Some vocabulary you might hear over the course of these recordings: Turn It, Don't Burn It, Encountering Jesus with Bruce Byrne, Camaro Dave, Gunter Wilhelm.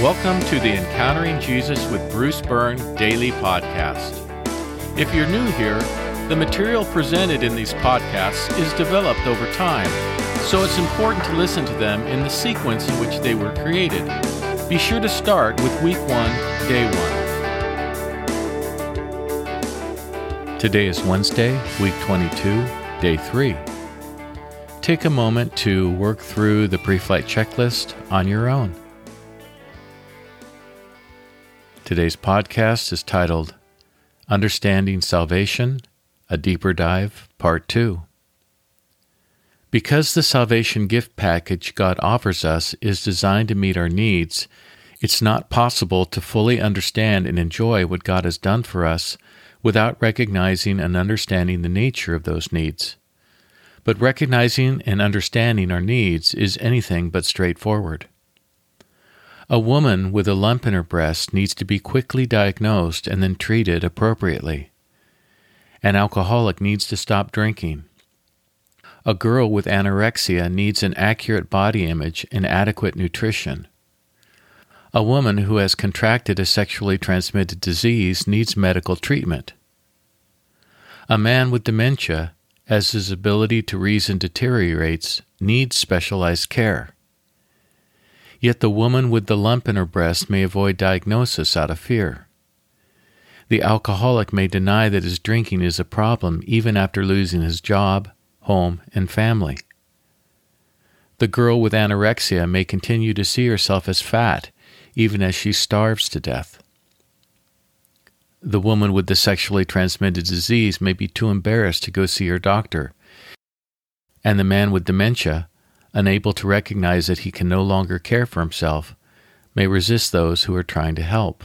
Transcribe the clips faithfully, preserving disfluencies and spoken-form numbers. Welcome to the Encountering Jesus with Bruce Byrne Daily Podcast. If you're new here, the material presented in these podcasts is developed over time, so it's important to listen to them in the sequence in which they were created. Be sure to start with week one, day one. Today is Wednesday, week twenty-two, day three. Take a moment to work through the pre-flight checklist on your own. Today's podcast is titled, Understanding Salvation, A Deeper Dive, Part two. Because the salvation gift package God offers us is designed to meet our needs, it's not possible to fully understand and enjoy what God has done for us without recognizing and understanding the nature of those needs. But recognizing and understanding our needs is anything but straightforward. A woman with a lump in her breast needs to be quickly diagnosed and then treated appropriately. An alcoholic needs to stop drinking. A girl with anorexia needs an accurate body image and adequate nutrition. A woman who has contracted a sexually transmitted disease needs medical treatment. A man with dementia, as his ability to reason deteriorates, needs specialized care. Yet the woman with the lump in her breast may avoid diagnosis out of fear. The alcoholic may deny that his drinking is a problem even after losing his job, home, and family. The girl with anorexia may continue to see herself as fat even as she starves to death. The woman with the sexually transmitted disease may be too embarrassed to go see her doctor, and the man with dementia, unable to recognize that he can no longer care for himself, may resist those who are trying to help.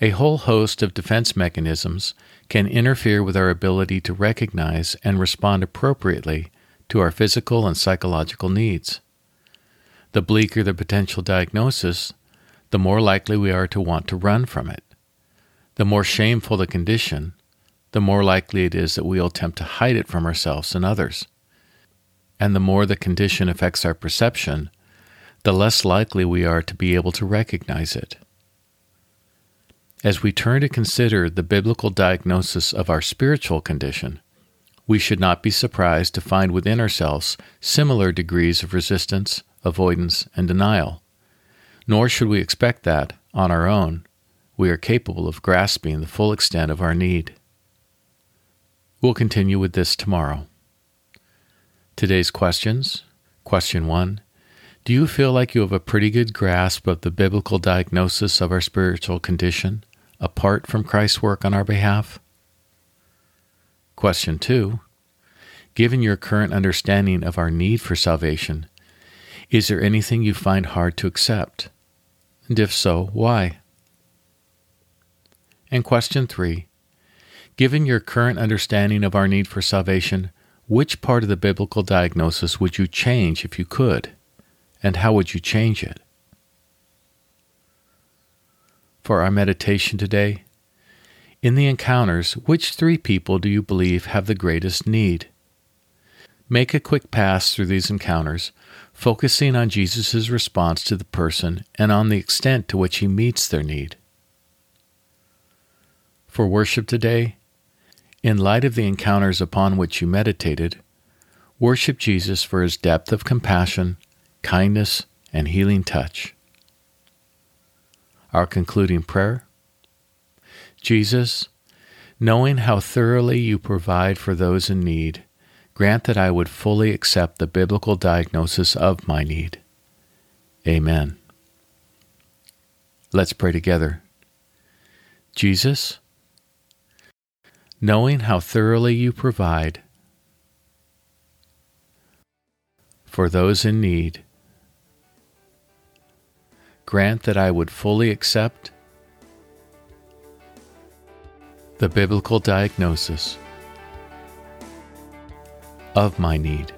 A whole host of defense mechanisms can interfere with our ability to recognize and respond appropriately to our physical and psychological needs. The bleaker the potential diagnosis, the more likely we are to want to run from it. The more shameful the condition, the more likely it is that we will attempt to hide it from ourselves and others. And the more the condition affects our perception, the less likely we are to be able to recognize it. As we turn to consider the biblical diagnosis of our spiritual condition, we should not be surprised to find within ourselves similar degrees of resistance, avoidance, and denial. Nor should we expect that, on our own, we are capable of grasping the full extent of our need. We'll continue with this tomorrow. Today's questions. Question one. Do you feel like you have a pretty good grasp of the biblical diagnosis of our spiritual condition, apart from Christ's work on our behalf? Question two. Given your current understanding of our need for salvation, is there anything you find hard to accept? And if so, why? And question three. Given your current understanding of our need for salvation, which part of the biblical diagnosis would you change if you could, and how would you change it? For our meditation today, in the encounters, which three people do you believe have the greatest need? Make a quick pass through these encounters, focusing on Jesus' response to the person and on the extent to which he meets their need. For worship today, in light of the encounters upon which you meditated, worship Jesus for his depth of compassion, kindness, and healing touch. Our concluding prayer. Jesus, knowing how thoroughly you provide for those in need, grant that I would fully accept the biblical diagnosis of my need. Amen. Let's pray together. Jesus, knowing how thoroughly you provide for those in need, grant that I would fully accept the biblical diagnosis of my need.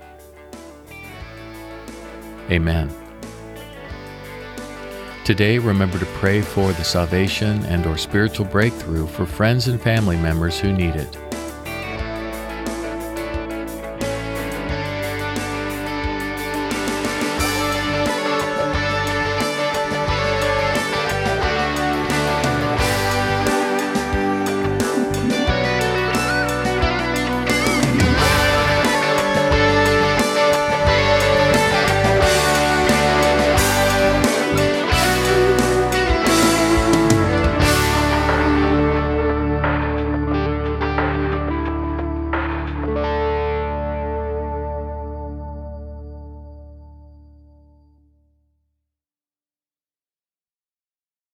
Amen. Today, remember to pray for the salvation and or spiritual breakthrough for friends and family members who need it.